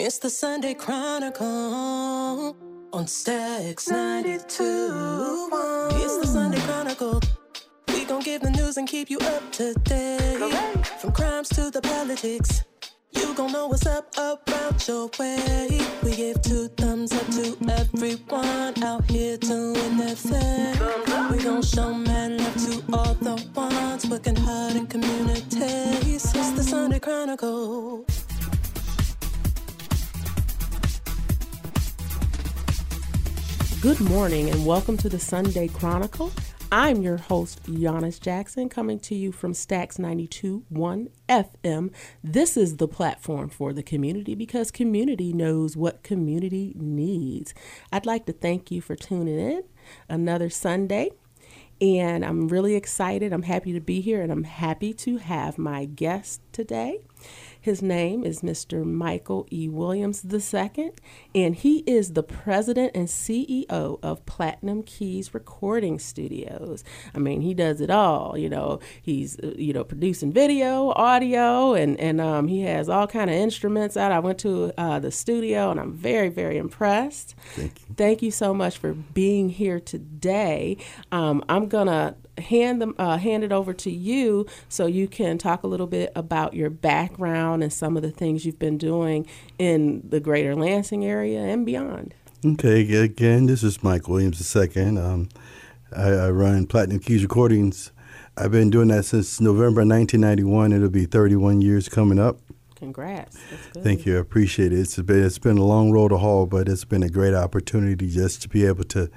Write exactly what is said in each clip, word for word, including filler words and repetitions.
It's the Sunday Chronicle on Stacks ninety-two point one. It's the Sunday Chronicle. We gon' give the news and keep you up to date. Correct. From crimes to the politics, you gon' know what's up about your way. We give two thumbs up to everyone out here doing their thing. We gon' show mad love to all the ones working hard in communities. It's the Sunday Chronicle. Good morning and welcome to the Sunday Chronicle. I'm your host, Giannis Jackson, coming to you from Stacks ninety-two point one F M. This is the platform for the community because community knows what community needs. I'd like to thank you for tuning in another Sunday, and I'm really excited. I'm happy to be here, and I'm happy to have my guest today. His name is Mister Michael E. Williams the second, and he is the president and C E O of Platinum Keys Recording Studios. I mean, he does it all. You know, he's, you know, producing video, audio, and, and um, he has all kind of instruments out. I went to uh, the studio, and I'm very, very impressed. Thank you. Thank you so much for being here today. Um, I'm going to hand them, uh, hand it over to you so you can talk a little bit about your background and some of the things you've been doing in the greater Lansing area and beyond. Okay, again, this is Mike Williams the second. Um, I, I run Platinum Keys Recordings. I've been doing that since November nineteen ninety-one. It'll be thirty-one years coming up. Congrats. That's good. Thank you. I appreciate it. It's been, it's been a long road to haul, but it's been a great opportunity just to be able to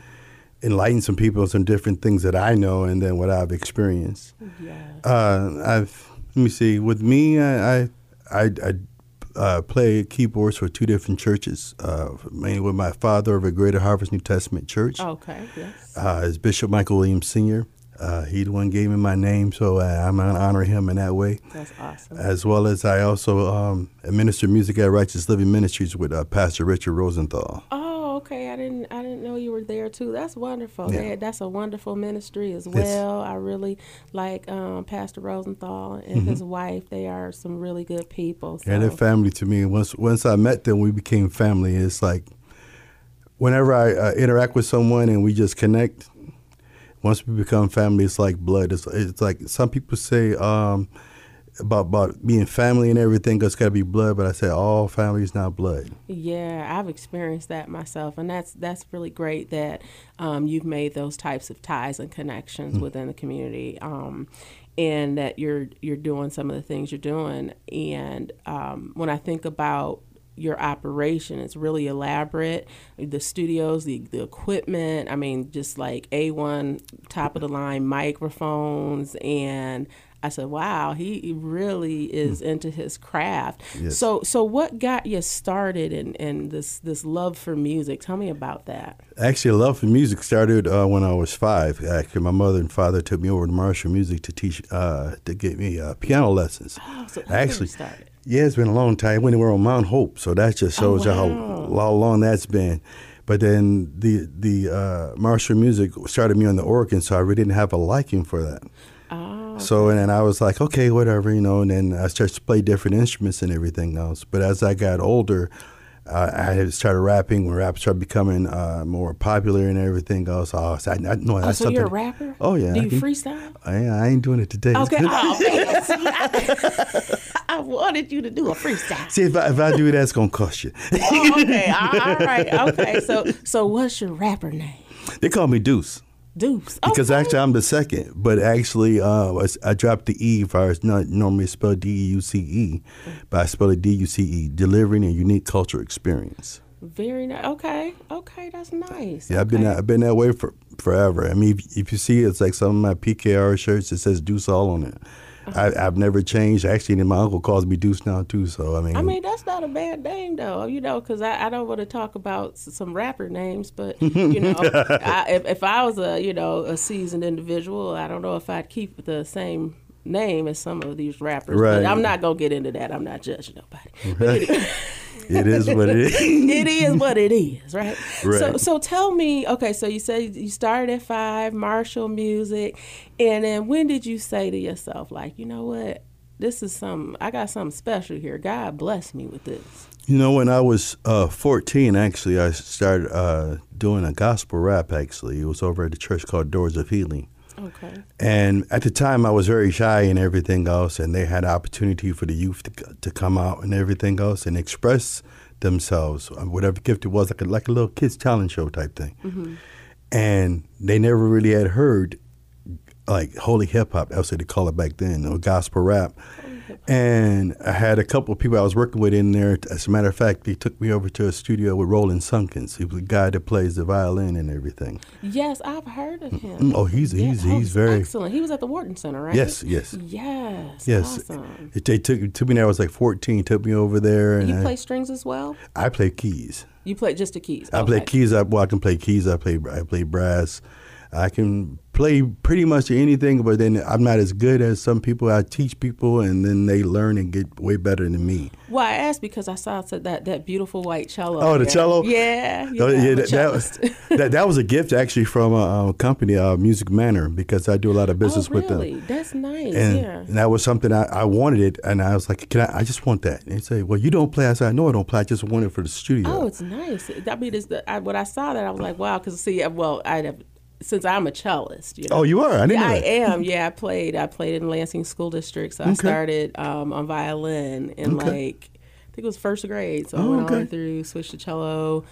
enlighten some people on some different things that I know and then what I've experienced. Yes. Uh, I've, let me see, with me, I... I I, I uh, play keyboards for two different churches, uh, mainly with my father of a Greater Harvest New Testament church. Okay, yes. Uh, it's Bishop Michael Williams Senior Uh, he the one gave me my name, so I, I'm going to honor him in that way. That's awesome. As well as I also um, administer music at Righteous Living Ministries with uh, Pastor Richard Rosenthal. Oh. Okay, I didn't I didn't know you were there too. That's wonderful. Yeah. That, that's a wonderful ministry as well. Yes. I really like um, Pastor Rosenthal and mm-hmm. his wife. They are some really good people. So. Yeah, they're family to me. Once once I met them, we became family. It's like whenever I uh, interact with someone and we just connect, once we become family, it's like blood. It's, it's like some people say um, about about being family and everything, it's got to be blood, but I say all family is not blood. Yeah, I've experienced that myself, and that's that's really great that um, you've made those types of ties and connections mm-hmm. within the community, um, and that you're you're doing some of the things you're doing. And um, when I think about your operation, it's really elaborate. The studios, the, the equipment, I mean, just like A one, top-of-the-line microphones, and I said, wow, he really is into his craft. Yes. So so what got you started in, in this, this love for music? Tell me about that. Actually, love for music started uh, when I was five. Actually, my mother and father took me over to Marshall Music to teach uh, to get me uh, piano lessons. Oh, so that's actually, where you started. Yeah, it's been a long time. When we were on Mount Hope, so that just shows oh, wow. you how, how long that's been. But then the, the uh, Marshall Music started me on the organ, so I really didn't have a liking for that. Oh, okay. So, and then I was like, okay, whatever, you know, and then I started to play different instruments and everything else. But as I got older, uh, I had started rapping. When rap started becoming uh, more popular and everything else, I was, I, I, no, oh, that's so something. You're a rapper? Oh, yeah. Do you can, freestyle? I, I ain't doing it today. Okay. Oh, man. See, I, I wanted you to do a freestyle. See, if I, if I do that, it's going to cost you. Oh, okay. All right. Okay. So, so what's your rapper name? They call me Deuce. Deuce. Because okay. actually I'm the second, but actually uh, I, I dropped the E if I was not normally spelled D E U C E, okay. but I spelled it D U C E, delivering a unique cultural experience. Very nice. Okay, okay, that's nice. Yeah, okay. I've been I've been that way for forever. I mean, if, if you see, it's like some of my P K R shirts, it says Deuce all on it. I, I've never changed. Actually, my uncle calls me Deuce now, too. So, I mean, I mean that's not a bad name, though, you know, because I, I don't want to talk about some rapper names. But, you know, I, if, if I was a, you know, a seasoned individual, I don't know if I'd keep the same name as some of these rappers. Right. But I'm not going to get into that. I'm not judging nobody. Right. Anyway. It is what it is. It is what it is, right? Right. So, so tell me, okay, so you said you started at five, Marshall Music, and then when did you say to yourself, like, you know what, this is something, I got something special here. God blessed me with this. You know, when I was uh, fourteen, actually, I started uh, doing a gospel rap, actually. It was over at a church called Doors of Healing. Okay. And at the time, I was very shy and everything else, and they had an opportunity for the youth to, to come out and everything else and express themselves, whatever gift it was, like a, like a little kids' talent show type thing. Mm-hmm. And they never really had heard, like, holy hip-hop, that's what they call it back then, or gospel rap. And I had a couple of people I was working with in there. As a matter of fact, they took me over to a studio with Roland Sunkins. He was the guy that plays the violin and everything. Yes, I've heard of him. Oh, he's yeah. he's, he's very excellent. He was at the Wharton Center, right? Yes, yes, yes, yes. Awesome. It, they took took me there. I was like fourteen. Took me over there, and you play I, strings as well. I play keys. You play just the keys. I okay. play keys. I well, I can play keys. I play I play brass. I can play pretty much anything, but then I'm not as good as some people. I teach people, and then they learn and get way better than me. Well, I asked because I saw that that beautiful white cello. Oh, the there. cello? Yeah. yeah, oh, yeah that, that, that, that was a gift, actually, from a, a company, uh, Music Manor, because I do a lot of business oh, really? with them. That's nice, and, yeah. And that was something I, I wanted it, and I was like, "Can I, I just want that." And they say, "Well, you don't play." I said, "I know I don't play. I just want it for the studio." Oh, it's nice. I mean, it's the, I, when I saw that, I was like, wow, because, see, well, I have Since I'm a cellist, you know? Oh, you are? I didn't yeah, know that. I am. Yeah, I played. I played in Lansing school district. So okay. I started um, on violin in okay. like I think it was first grade. So oh, I went okay. on through, switched to cello,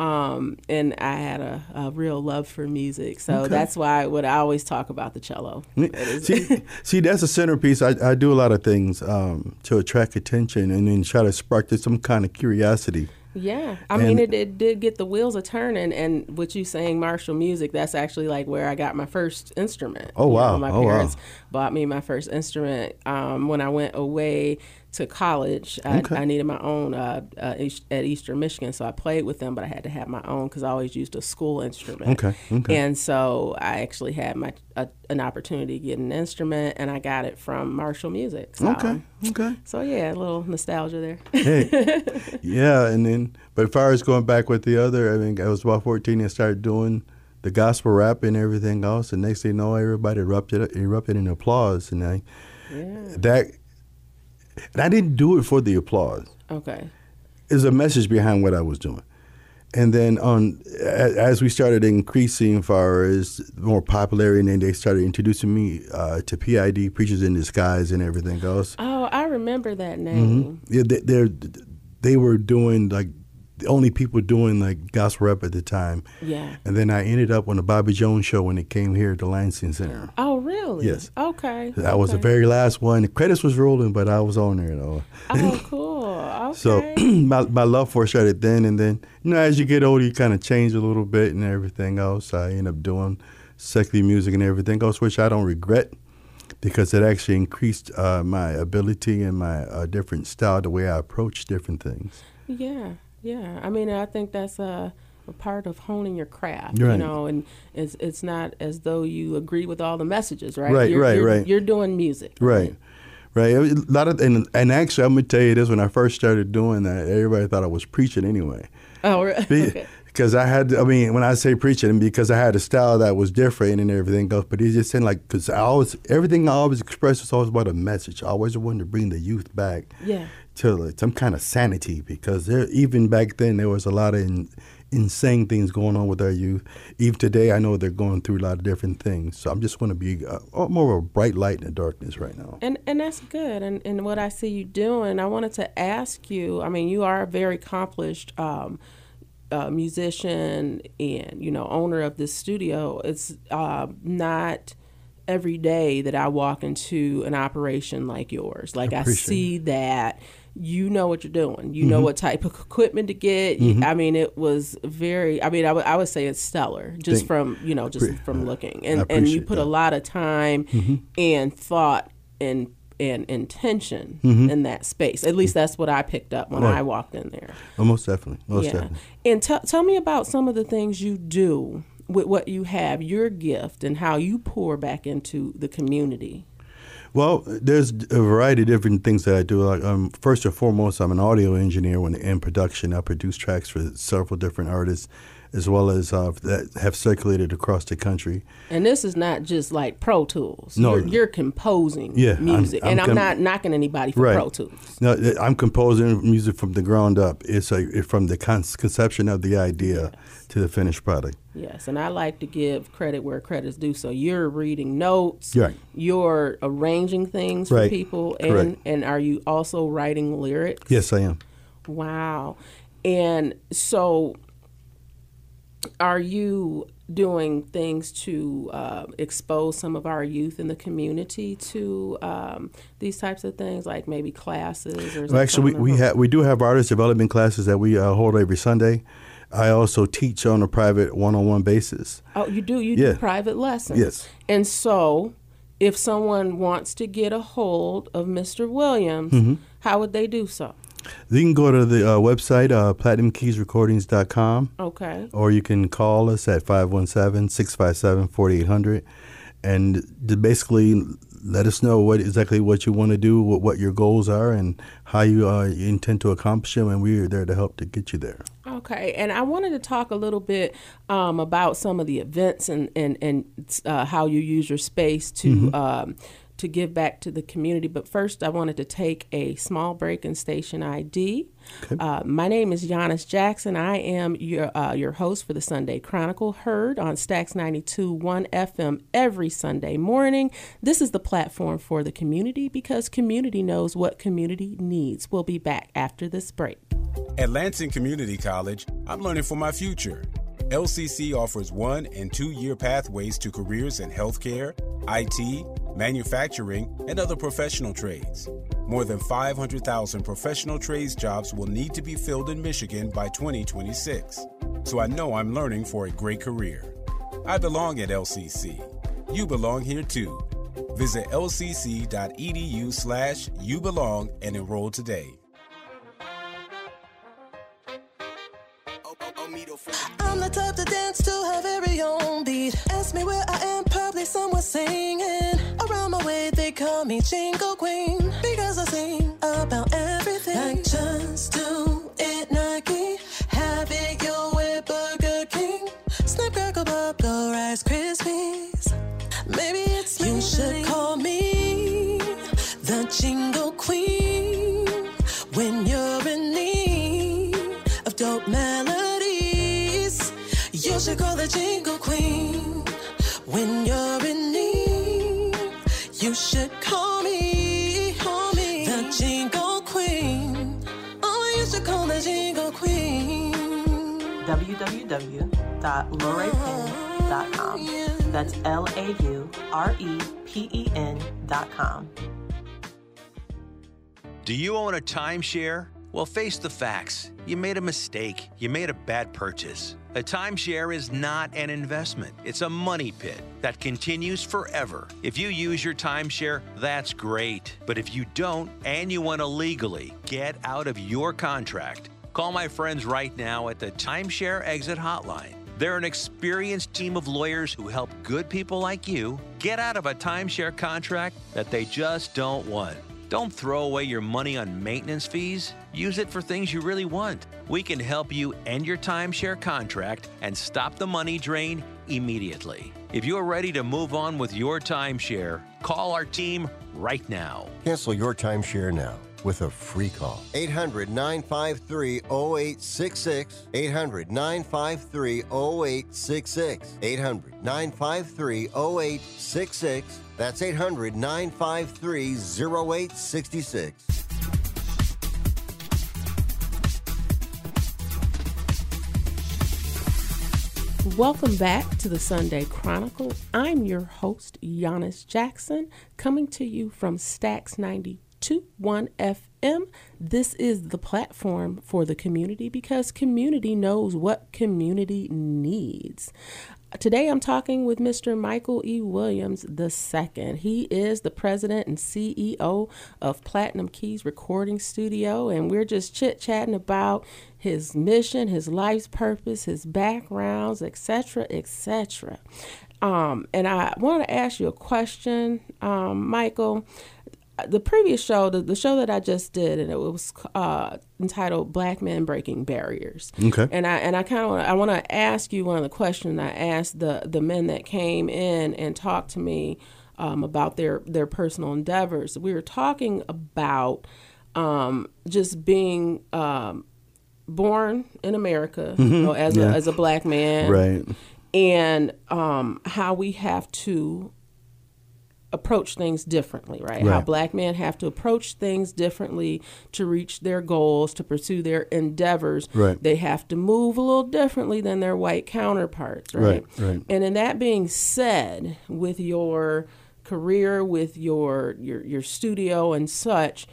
um, and I had a, a real love for music. So okay. that's why what I always talk about the cello. see, see, that's a centerpiece. I, I do a lot of things um, to attract attention and then try to spark some kind of curiosity. Yeah, I and mean, it, it did get the wheels a-turning, and with you saying Marshall Music, that's actually like where I got my first instrument. Oh, wow. You know, my oh, parents wow. bought me my first instrument. Um, when I went away to college, I, okay. I needed my own uh, uh, at Eastern Michigan, so I played with them, but I had to have my own because I always used a school instrument. Okay. okay. And so I actually had my a, an opportunity to get an instrument, and I got it from Marshall Music. So, okay. Okay. So yeah, a little nostalgia there. Hey. Yeah, and then but as far as going back with the other, I mean, I was about fourteen and started doing the gospel rap and everything else, and next thing you know, everybody erupted erupted in applause, and I yeah. that. And I didn't do it for the applause. Okay. There's a message behind what I was doing. And then on as we started increasing far as more popularity, and then they started introducing me uh, to P I D, Preachers in Disguise, and everything else. Oh, I remember that name. Mm-hmm. Yeah, they they were doing, like, the only people doing, like, gospel rap at the time. Yeah. And then I ended up on the Bobby Jones show when it came here at the Lansing Center. Oh. Really? Yes. Okay. I okay. was the very last one. The credits was rolling, but I was on there though. Oh, cool. Okay. So my my love for it started then, and then you know, as you get older, you kind of change a little bit and everything else. I end up doing secular music and everything else, which I don't regret because it actually increased uh, my ability and my uh, different style, the way I approach different things. Yeah, yeah. I mean, I think that's a. Uh, A part of honing your craft, right. you know, and it's it's not as though you agree with all the messages, right? Right, you're, right, you're, right. You're doing music, right, right. right. A lot of and and actually, I'm gonna tell you this: when I first started doing that, everybody thought I was preaching anyway. Oh, right. Okay. Because I had, I mean, when I say preaching, because I had a style that was different and everything else, but it just seemed like because I always everything I always expressed was always about a message. I always wanted to bring the youth back, yeah. to like, some kind of sanity because there, even back then there was a lot of. In, insane things going on with our youth. Even today, I know they're going through a lot of different things. So I'm just going to be uh, more of a bright light in the darkness right now. And and that's good. And, and what I see you doing, I wanted to ask you, I mean, you are a very accomplished um, uh, musician and, you know, owner of this studio. It's uh, not every day that I walk into an operation like yours. Like I, I see that. You know what you're doing. You mm-hmm. know what type of equipment to get. Mm-hmm. I mean, it was very, I mean, I, w- I would say it's stellar just Thank from, you know, just pre- from uh, looking. And and you put that. a lot of time mm-hmm. and thought and and intention mm-hmm. in that space. At least that's what I picked up when right. I walked in there. Oh, most definitely. Most yeah. definitely. And t- tell me about some of the things you do with what you have, your gift, and how you pour back into the community. Well, there's a variety of different things that I do. Like, um, first and foremost, I'm an audio engineer when in production. I produce tracks for several different artists. as well as uh, that have circulated across the country. And this is not just like Pro Tools. No. You're, you're composing yeah, music. I'm, I'm and I'm com- not knocking anybody for right. Pro Tools. No, I'm composing music from the ground up. It's a, from the con- conception of the idea yes. to the finished product. Yes, and I like to give credit where credit's due. So you're reading notes, right. you're arranging things right. for people, and, correct. And are you also writing lyrics? Yes, I am. Wow. And so are you doing things to uh, expose some of our youth in the community to um, these types of things, like maybe classes? Or well, actually, we we, ha- we do have artist development classes that we uh, hold every Sunday. I also teach on a private one-on-one basis. Oh, you do? You yeah. do private lessons? Yes. And so if someone wants to get a hold of Mister Williams, mm-hmm. how would they do so? You can go to the uh, website, uh, platinum keys recordings dot com. Okay. Or you can call us at five one seven, six five seven, four eight zero zero and to basically let us know what exactly what you want to do, what, what your goals are, and how you, uh, you intend to accomplish them, and we are there to help to get you there. Okay. And I wanted to talk a little bit um, about some of the events and, and, and uh, how you use your space to mm-hmm. um, to give back to the community. But first, I wanted to take a small break in station I D. Okay. Uh, my name is Giannis Jackson. I am your uh, your host for the Sunday Chronicle, heard on Stacks ninety-two point one F M every Sunday morning. This is the platform for the community because community knows what community needs. We'll be back after this break. At Lansing Community College, I'm learning for my future. L C C offers one- and two-year pathways to careers in healthcare, I T, manufacturing, and other professional trades. More than five hundred thousand professional trades jobs will need to be filled in Michigan by twenty twenty-six. So I know I'm learning for a great career. I belong at L C C. You belong here too. Visit lcc.edu slash you belong and enroll today. I'm the type to dance to her very own beat. Ask me where I am, probably someone singing. Around my way, they call me Jingle Queen because I sing about everything. Like just do it, Nike. Have it your way, Burger King. Snap, crackle, pop, go Rice Krispies. Maybe it's me. You should call me the Jingle Queen when you're in need of dope melodies. You should call the Jingle Queen when you're in need. You should call me, call me the Jingle Queen. Oh, you should call the Jingle Queen. w w w dot laure pen dot com. That's L A U R E P E N dot com. Do you own a timeshare? Well, face the facts. You made a mistake. You made a bad purchase. A timeshare is not an investment. It's a money pit that continues forever. If you use your timeshare, that's great. But if you don't and you want to legally get out of your contract, call my friends right now at the Timeshare Exit Hotline. They're an experienced team of lawyers who help good people like you get out of a timeshare contract that they just don't want. Don't throw away your money on maintenance fees. Use it for things you really want. We can help you end your timeshare contract and stop the money drain immediately. If you're ready to move on with your timeshare, call our team right now. Cancel your timeshare now with a free call. eight hundred, nine five three, zero eight six six. eight hundred, nine five three, zero eight six six. eight hundred, nine five three, zero eight six six. That's eight hundred, nine five three, zero eight six six. Welcome back to the Sunday Chronicle. I'm your host, Giannis Jackson, coming to you from Stacks ninety-two point one F M. This is the platform for the community because community knows what community needs. Today I'm talking with Mister Michael E. Williams the second. He is the president and C E O of Platinum Keys Recording Studio, and we're just chit-chatting about his mission, his life's purpose, his backgrounds, et cetera, et cetera. Um, and I want to ask you a question, um, Michael. the previous show, the, the show that I just did, and it was uh, entitled "Black Men Breaking Barriers." Okay. And I and I kind of I want to ask you one of the questions I asked the the men that came in and talked to me um, about their their personal endeavors. We were talking about um, just being um, born in America, mm-hmm. you know, as yeah. a, as a black man, right? And um, how we have to approach things differently, right? right? How black men have to approach things differently to reach their goals, to pursue their endeavors. Right. They have to move a little differently than their white counterparts, right? Right, right. And in that being said, with your career, with your, your, your studio and such,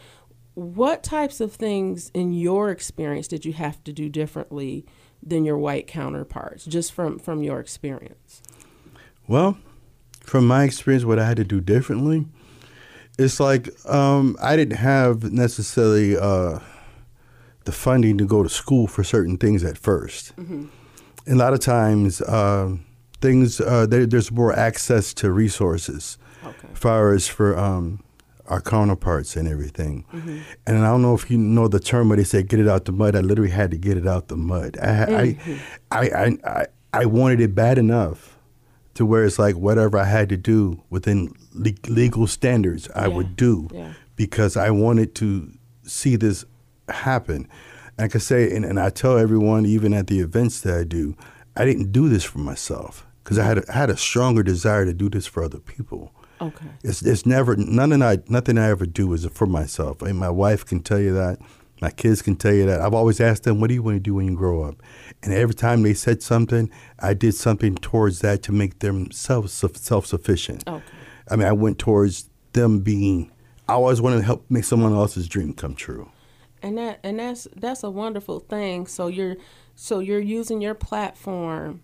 what types of things in your experience did you have to do differently than your white counterparts, just from, from your experience? Well, from my experience, what I had to do differently, it's like um, I didn't have necessarily uh, the funding to go to school for certain things at first. Mm-hmm. And a lot of times, uh, things uh, there, there's more access to resources, okay. as far as for um, our counterparts and everything. Mm-hmm. And I don't know if you know the term where they say "get it out the mud." I literally had to get it out the mud. I mm-hmm. I, I I I wanted it bad enough to where it's like whatever I had to do within le- legal standards, I yeah. would do yeah. because I wanted to see this happen. And I could say, and, and I tell everyone, even at the events that I do, I didn't do this for myself because I had a, I had a stronger desire to do this for other people. Okay, it's it's never none I nothing I ever do is for myself. I mean, my wife can tell you that. My kids can tell you that. I've always asked them, what do you want to do when you grow up? And every time they said something, I did something towards that to make them self, self-sufficient. Okay. I mean, I went towards them being, I always wanted to help make someone else's dream come true. And that and that's that's a wonderful thing. So you're so you're using your platform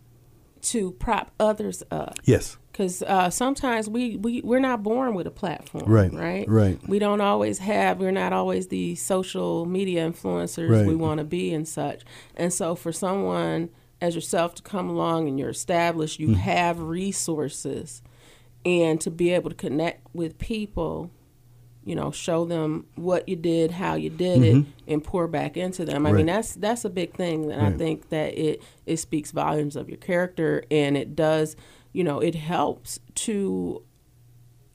to prop others up. Yes. Because uh, sometimes we, we, we're not born with a platform, right, right? Right. We don't always have, we're not always the social media influencers right. we want to be and such. And so for someone as yourself to come along and you're established, you mm. have resources, and to be able to connect with people, you know, show them what you did, how you did mm-hmm. it, and pour back into them. I right. mean, that's that's a big thing. And right. I think that it, it speaks volumes of your character, and it does... You know, it helps to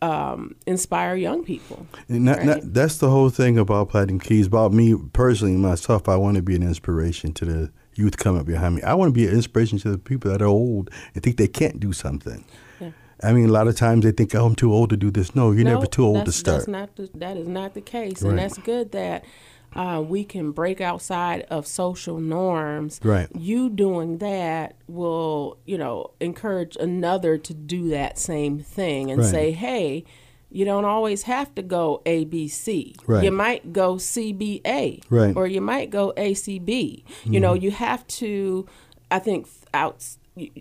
um, inspire young people. And not, right? not, that's the whole thing about Platinum Keys. About me personally, myself, I want to be an inspiration to the youth coming up behind me. I want to be an inspiration to the people that are old and think they can't do something. Yeah. I mean, a lot of times they think, oh, I'm too old to do this. No, you're no, never too old to start. That's not the, that is not the case. Right. And that's good that uh, we can break outside of social norms. Right. You doing that will, you know, encourage another to do that same thing and right. say, hey, you don't always have to go A, B, C. Right. You might go C, B, A. Right. Or you might go A, C, B. You mm-hmm. know, you have to, I think, out.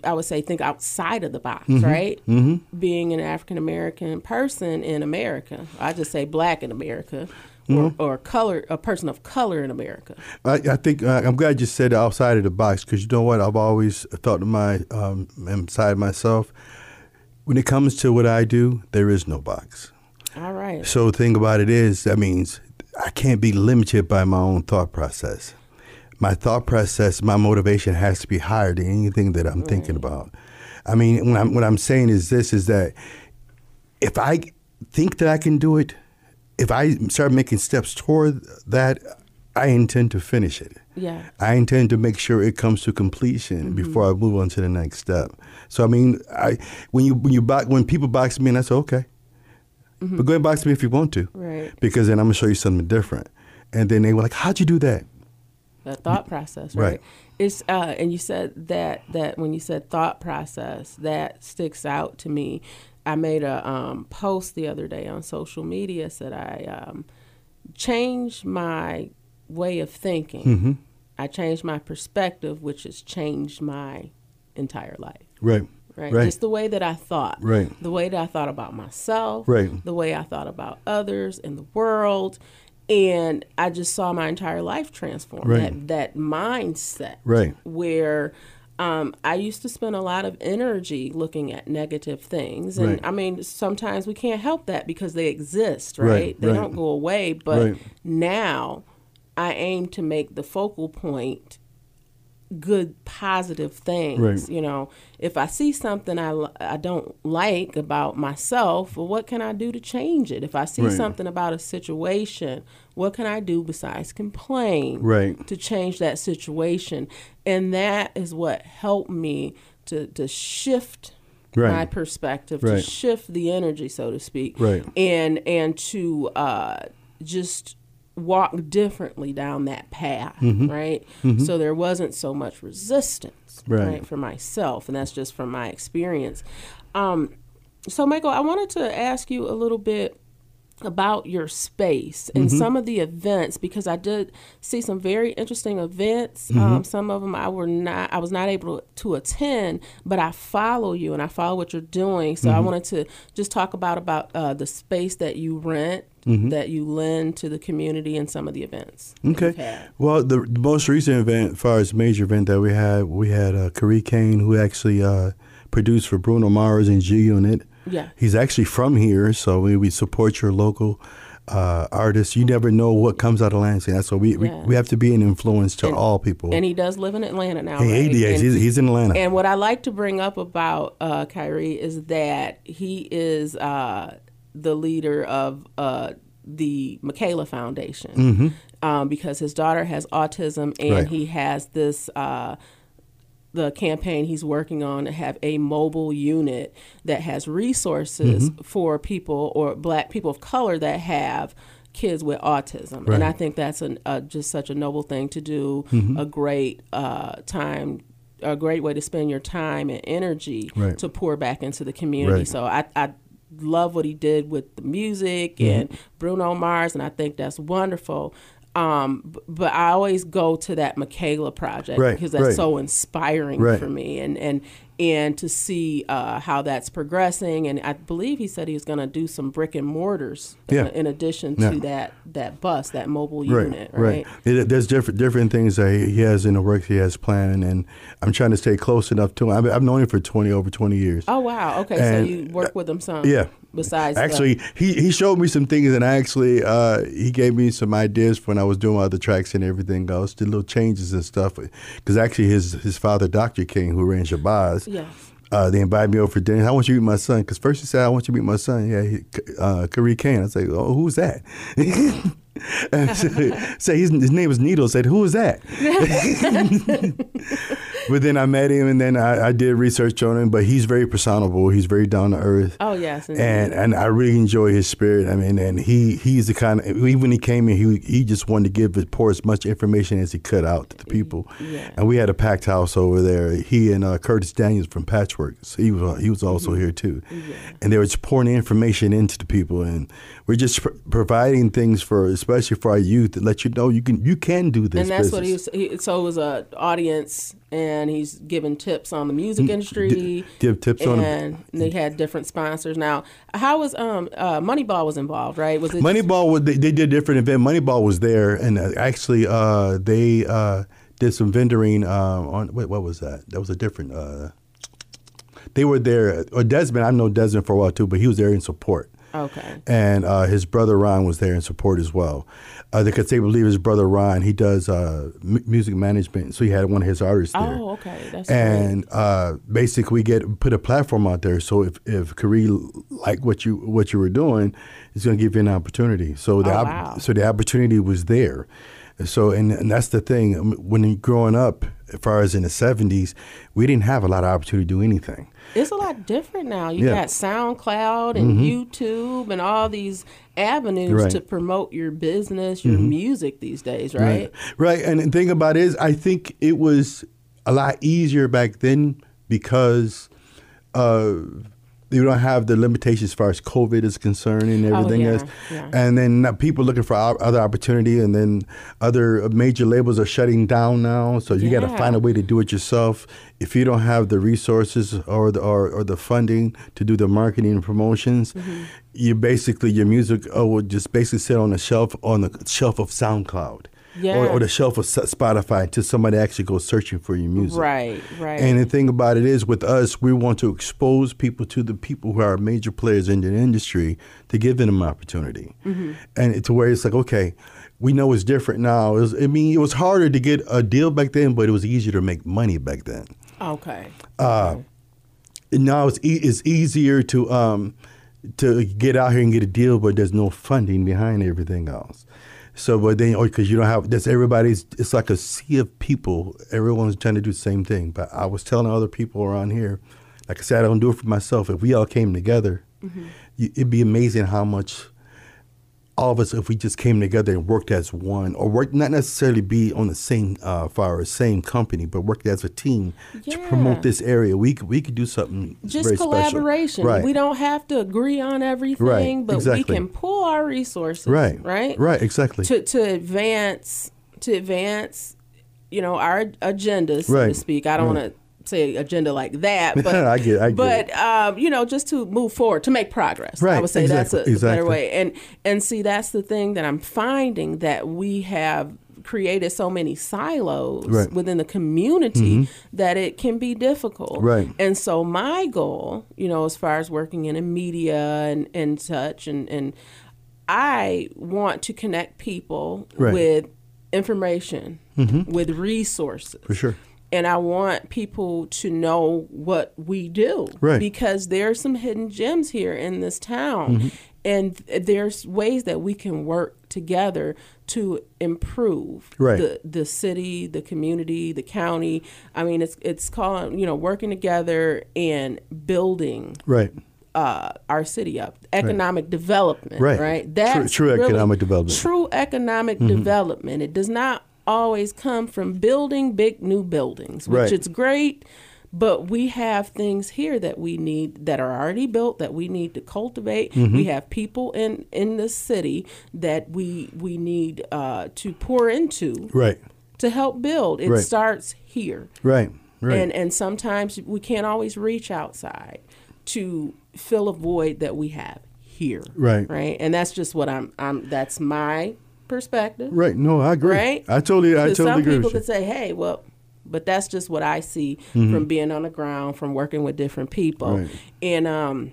I would say think outside of the box, mm-hmm. right? Mm-hmm. Being an African-American person in America. I just say black in America or, mm-hmm. or color, a person of color in America. I, I think uh, I'm glad you said outside of the box because you know what? I've always thought to my um, inside myself, when it comes to what I do, there is no box. All right. So the thing about it is that means I can't be limited by my own thought process. My thought process, my motivation has to be higher than anything that I'm right. thinking about. I mean, when I'm, what I'm saying is this, is that if I think that I can do it, if I start making steps toward that, I intend to finish it. Yeah. I intend to make sure it comes to completion mm-hmm. before I move on to the next step. So, I mean, I when you when you box, when people box me, and I say, okay, mm-hmm. but go and box me if you want to. Right. Because then I'm going to show you something different. And then they were like, how'd you do that? The thought process, right? right. It's uh, and you said that that when you said thought process, that sticks out to me. I made a um, post the other day on social media said I um, changed my way of thinking. Mm-hmm. I changed my perspective, which has changed my entire life. Right. Right. right. Just the way that I thought. Right. The way that I thought about myself. Right. The way I thought about others and the world. And I just saw my entire life transformed. Right. That, that mindset right. where Um, I used to spend a lot of energy looking at negative things. And, right. I mean, sometimes we can't help that because they exist, right? right they right. don't go away. But right. now I aim to make the focal point good, positive things. Right. You know, if I see something I, I don't like about myself, well, what can I do to change it? If I see right. something about a situation, what can I do besides complain right. to change that situation? And that is what helped me to, to shift right. my perspective, right. to shift the energy, so to speak, right. and, and to uh, just walk differently down that path, mm-hmm. right? Mm-hmm. So there wasn't so much resistance, right. right, for myself, and that's just from my experience. Um, so, Michael, I wanted to ask you a little bit about your space and mm-hmm. some of the events, because I did see some very interesting events. Mm-hmm. Um, some of them I were not, I was not able to attend, but I follow you and I follow what you're doing. So mm-hmm. I wanted to just talk about about uh, the space that you rent, mm-hmm. that you lend to the community, and some of the events. Okay. Well, the, the most recent event, as far as major event that we had, we had uh, Karee Kane, who actually uh, produced for Bruno Mars and G-Unit. Yeah, he's actually from here, so we, we support your local uh, artists. You never know what comes out of Lansing. So we, yeah. we, we have to be an influence to and, all people. And he does live in Atlanta now, he, right? He, and, he's, he's in Atlanta. And what I like to bring up about uh, Karee is that he is uh, the leader of uh, the Michaela Foundation, mm-hmm. um, because his daughter has autism, and right. he has this... Uh, the campaign he's working on to have a mobile unit that has resources mm-hmm. for people or black people of color that have kids with autism. Right. And I think that's an, uh, just such a noble thing to do, mm-hmm. a great uh, time, a great way to spend your time and energy right. to pour back into the community. Right. So I, I love what he did with the music mm-hmm. and Bruno Mars, and I think that's wonderful. Um, but I always go to that Michaela project right, because that's right. so inspiring right. for me, and, and, and to see uh, how that's progressing. And I believe he said he was going to do some brick and mortars yeah. in, in addition yeah. to that, that bus, that mobile right, unit. Right. right. It, there's different, different things that he has in the works, he has planned, and I'm trying to stay close enough to him. I've, I've known him for twenty, over twenty years. Oh, wow. Okay. And so you work with him some. Yeah. Besides, actually, the, he, he showed me some things, and I actually uh, he gave me some ideas for when I was doing other tracks and everything else, did little changes and stuff. Because actually, his his father, Doctor King, who ran Jabbaz, yes. uh, they invited me over for dinner. I want you to meet my son. Because first he said, I want you to meet my son. Yeah, he, uh, Karee Kane. I said, oh, who's that? Say so his, his name was Needle. Said, who is that? But then I met him, and then I, I did research on him. But he's very personable. He's very down to earth. Oh yes, indeed. and and I really enjoy his spirit. I mean, and he he's the kind of, even when he came in, he he just wanted to give his pour as much information as he could out to the people. Yeah. And we had a packed house over there. He and uh, Curtis Daniels from Patchworks. He was he was also mm-hmm. here too, yeah. and they were just pouring information into the people, and we're just pr- providing things for. Especially for our youth, to let you know you can you can do this. And that's business. What he was. He, so it was an audience, and he's giving tips on the music industry. D- give tips on, and they had different sponsors. Now, how was um uh, Moneyball was involved, right? Was it Moneyball? Was, they, they did a different event. Moneyball was there, and uh, actually, uh, they uh, did some vendoring. Uh, on wait, what was that? That was a different. Uh, they were there. Or Desmond, I know Desmond for a while too, but he was there in support. Okay. And uh, his brother Ryan was there in support as well. Uh, because they believe his brother Ryan, he does uh, m- music management, so he had one of his artists there. Oh, okay. That's and uh, basically, we get put a platform out there. So if if Karee liked what you what you were doing, it's going to give you an opportunity. So the oh, op- wow. so the opportunity was there. So and, and that's the thing. When you're growing up, as far as in the seventies, we didn't have a lot of opportunity to do anything. It's a lot different now. You yeah. got SoundCloud and mm-hmm. YouTube and all these avenues right. to promote your business, your mm-hmm. music these days, right? right? Right. And the thing about it is, I think it was a lot easier back then because uh, you don't have the limitations as far as COVID is concerned and everything oh, yeah, else. Yeah. And then people looking for other opportunity, and then other major labels are shutting down now. So you yeah. got to find a way to do it yourself. If you don't have the resources or the, or, or the funding to do the marketing and promotions, mm-hmm. you basically, your music oh, will just basically sit on a shelf on the shelf of SoundCloud. yes. or, or the shelf of Spotify until somebody actually goes searching for your music. Right, right. And the thing about it is, with us, we want to expose people to the people who are major players in the industry to give them an opportunity. Mm-hmm. And to where it's like, okay, we know it's different now. It was, I mean, it was harder to get a deal back then, but it was easier to make money back then. Okay. Uh, now it's e- it's easier to um, to get out here and get a deal, but there's no funding behind everything else. So, but then, or because you don't have, that's everybody's. It's like a sea of people. Everyone's trying to do the same thing. But I was telling other people around here, like I said, I don't do it for myself. If we all came together, mm-hmm. you, it'd be amazing how much. All of us, if we just came together and worked as one, or worked, not necessarily be on the same uh, fire, same company, but worked as a team yeah. to promote this area, we could, we could do something just very collaboration. Special. Right. We don't have to agree on everything, right. but exactly. we can pool our resources. Right, right, right, exactly. To to advance, to advance, you know, our agendas, so right. to speak. I don't right. want to. Say agenda like that, but I get, I get but it. Um, you know, just to move forward, to make progress. Right. I would say exactly. that's a exactly. better way. And and see, that's the thing that I'm finding, that we have created so many silos right. within the community mm-hmm. that it can be difficult. Right. And so my goal, you know, as far as working in a media and and such, and and I want to connect people right. with information, mm-hmm. with resources. For sure. And I want people to know what we do, right. because there are some hidden gems here in this town. Mm-hmm. And th- there's ways that we can work together to improve right. the, the city, the community, the county. I mean, it's it's called, you know, working together and building right. uh, our city up. Economic right. development, right? right? That's true, true really economic development. True economic mm-hmm. development. It does not always come from building big new buildings, which right. it's great, but we have things here that we need, that are already built, that we need to cultivate. Mm-hmm. We have people in in the city that we we need uh to pour into right to help build it. Right. Starts here. Right right and and sometimes we can't always reach outside to fill a void that we have here. Right right and that's just what i'm i'm that's my perspective. Right. No, I agree. Right. I totally, I totally agree with you. Some people could say, hey, well, but that's just what I see mm-hmm. from being on the ground, from working with different people. Right. And um,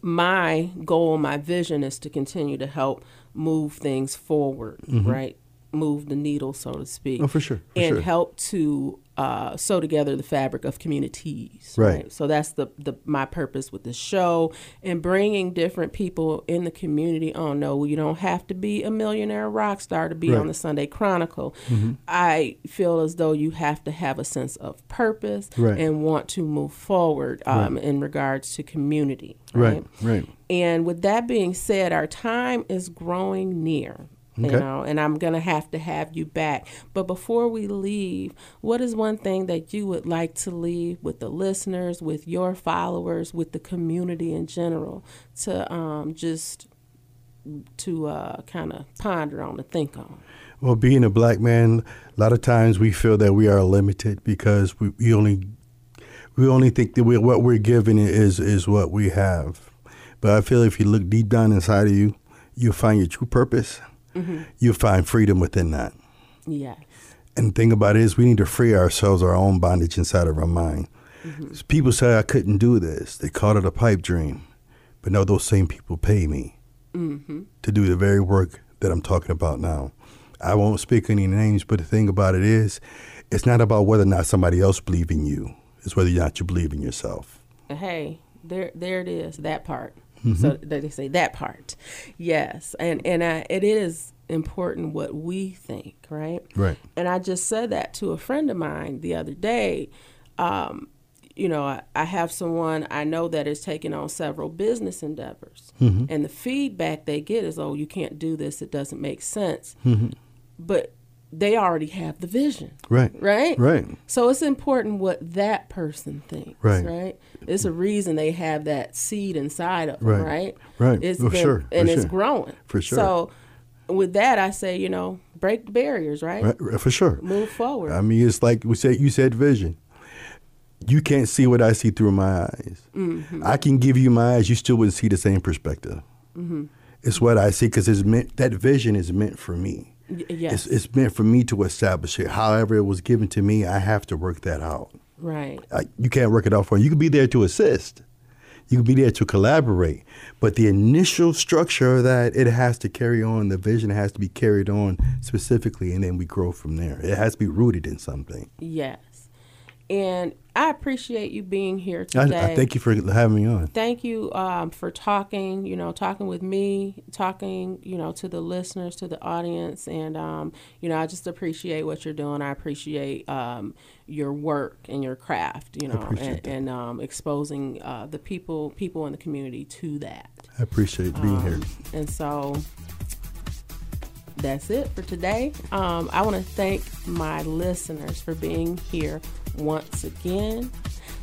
my goal, my vision is to continue to help move things forward, mm-hmm. right? Move the needle, so to speak. Oh, for sure. For and sure. help to uh, sew together the fabric of communities. Right. right? So that's the, the my purpose with the show, and bringing different people in the community on. No, you don't have to be a millionaire rock star to be right. on the Sunday Chronicle. Mm-hmm. I feel as though you have to have a sense of purpose right. and want to move forward um, right. in regards to community. Right? right, right. And with that being said, our time is growing near. Okay. You know, and I'm going to have to have you back. But before we leave, what is one thing that you would like to leave with the listeners, with your followers, with the community in general, to um, just to uh, kind of ponder on and think on? Well, being a black man, a lot of times we feel that we are limited because we, we only we only think that we, what we're given is, is what we have. But I feel if you look deep down inside of you, you'll find your true purpose. Mm-hmm. You'll find freedom within that. Yes. And the thing about it is, we need to free ourselves, our own bondage inside of our mind. Mm-hmm. People say, I couldn't do this. They called it a pipe dream. But no, those same people pay me mm-hmm. to do the very work that I'm talking about now. I won't speak any names, but the thing about it is, it's not about whether or not somebody else believes in you. It's whether or not you believe in yourself. Hey, there, there it is, that part. Mm-hmm. So they say that part. Yes. And and I, it is important what we think, right? Right. And I just said that to a friend of mine the other day. Um, you know, I, I have someone I know that is taking on several business endeavors. Mm-hmm. And the feedback they get is, oh, you can't do this. It doesn't make sense. Mm-hmm. But they already have the vision. Right. Right? Right. So it's important what that person thinks, right? right? It's a reason they have that seed inside of them, right? Right. right. It's for been, sure. And for it's sure. growing. For sure. So with that, I say, you know, break the barriers, right? right? For sure. Move forward. I mean, it's like we said, you said vision. You can't see what I see through my eyes. Mm-hmm. I can give you my eyes. You still wouldn't see the same perspective. Mm-hmm. It's what I see, because it's meant, that vision is meant for me. Y- yes. It's, it's meant for me to establish it. However it was given to me, I have to work that out. Right. Uh, you can't work it out for you. You can be there to assist. You can be there to collaborate. But the initial structure of that, it has to carry on. The vision has to be carried on specifically, and then we grow from there. It has to be rooted in something. Yes. And I appreciate you being here today. I, I thank you for having me on. Thank you um, for talking, you know, talking with me, talking, you know, to the listeners, to the audience. And, um, you know, I just appreciate what you're doing. I appreciate um, your work and your craft, you know, and, and um, exposing uh, the people, people in the community to that. I appreciate being um, here. And so that's it for today. Um, I want to thank my listeners for being here once again.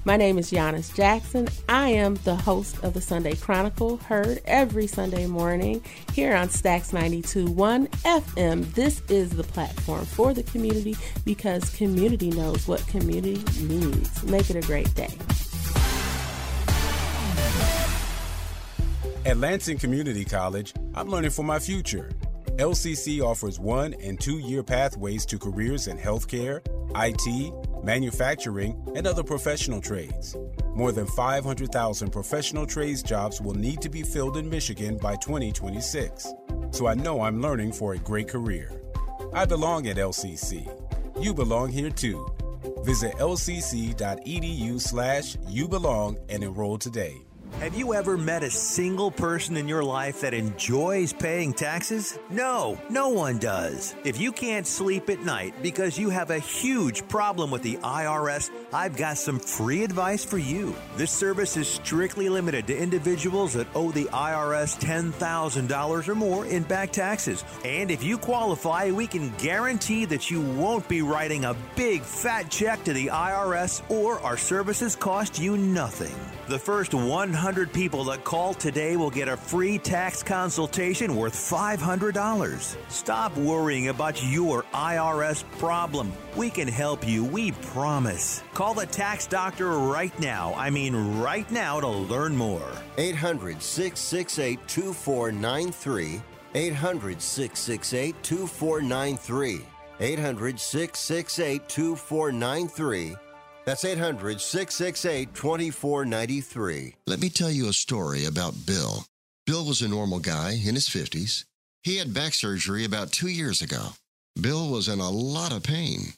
My name is Giannis Jackson. I am the host of the Sunday Chronicle, heard every Sunday morning here on Stacks ninety-two point one F M. This is the platform for the community, because community knows what community needs. Make it a great day. At Lansing Community College, I'm learning for my future. L C C offers one and two-year pathways to careers in healthcare, I T, manufacturing, and other professional trades. More than five hundred thousand professional trades jobs will need to be filled in Michigan by twenty twenty-six. So I know I'm learning for a great career. I belong at L C C. You belong here too. Visit L C C dot E D U slash you belong and enroll today. Have you ever met a single person in your life that enjoys paying taxes? No, no one does. If you can't sleep at night because you have a huge problem with the I R S, I've got some free advice for you. This service is strictly limited to individuals that owe the I R S ten thousand dollars or more in back taxes. And if you qualify, we can guarantee that you won't be writing a big fat check to the I R S, or our services cost you nothing. The first one hundred people that call today will get a free tax consultation worth five hundred dollars. Stop worrying about your I R S problem. We can help you, we promise. Call the tax doctor right now. I mean right now, to learn more. eight hundred, six six eight, two four nine three. eight hundred, six six eight, two four nine three. eight hundred, six six eight, two four nine three. That's eight hundred, six six eight, two four nine three. Let me tell you a story about Bill. Bill was a normal guy in his fifties. He had back surgery about two years ago. Bill was in a lot of pain.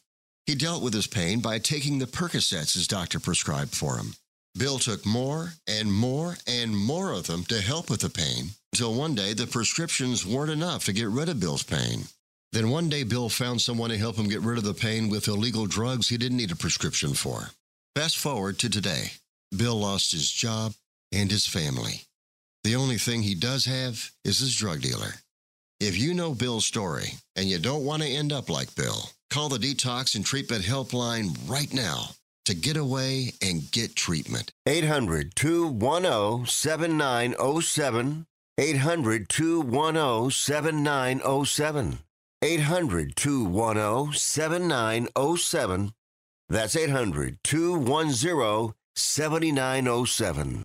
He dealt with his pain by taking the Percocets his doctor prescribed for him. Bill took more and more and more of them to help with the pain, until one day the prescriptions weren't enough to get rid of Bill's pain. Then one day, Bill found someone to help him get rid of the pain with illegal drugs he didn't need a prescription for. Fast forward to today. Bill lost his job and his family. The only thing he does have is his drug dealer. If you know Bill's story and you don't want to end up like Bill, call the Detox and Treatment Helpline right now to get away and get treatment. eight hundred, two one zero, seven nine zero seven. eight hundred, two one zero, seven nine zero seven. eight hundred, two one zero, seven nine zero seven. That's eight hundred, two one zero, seven nine zero seven.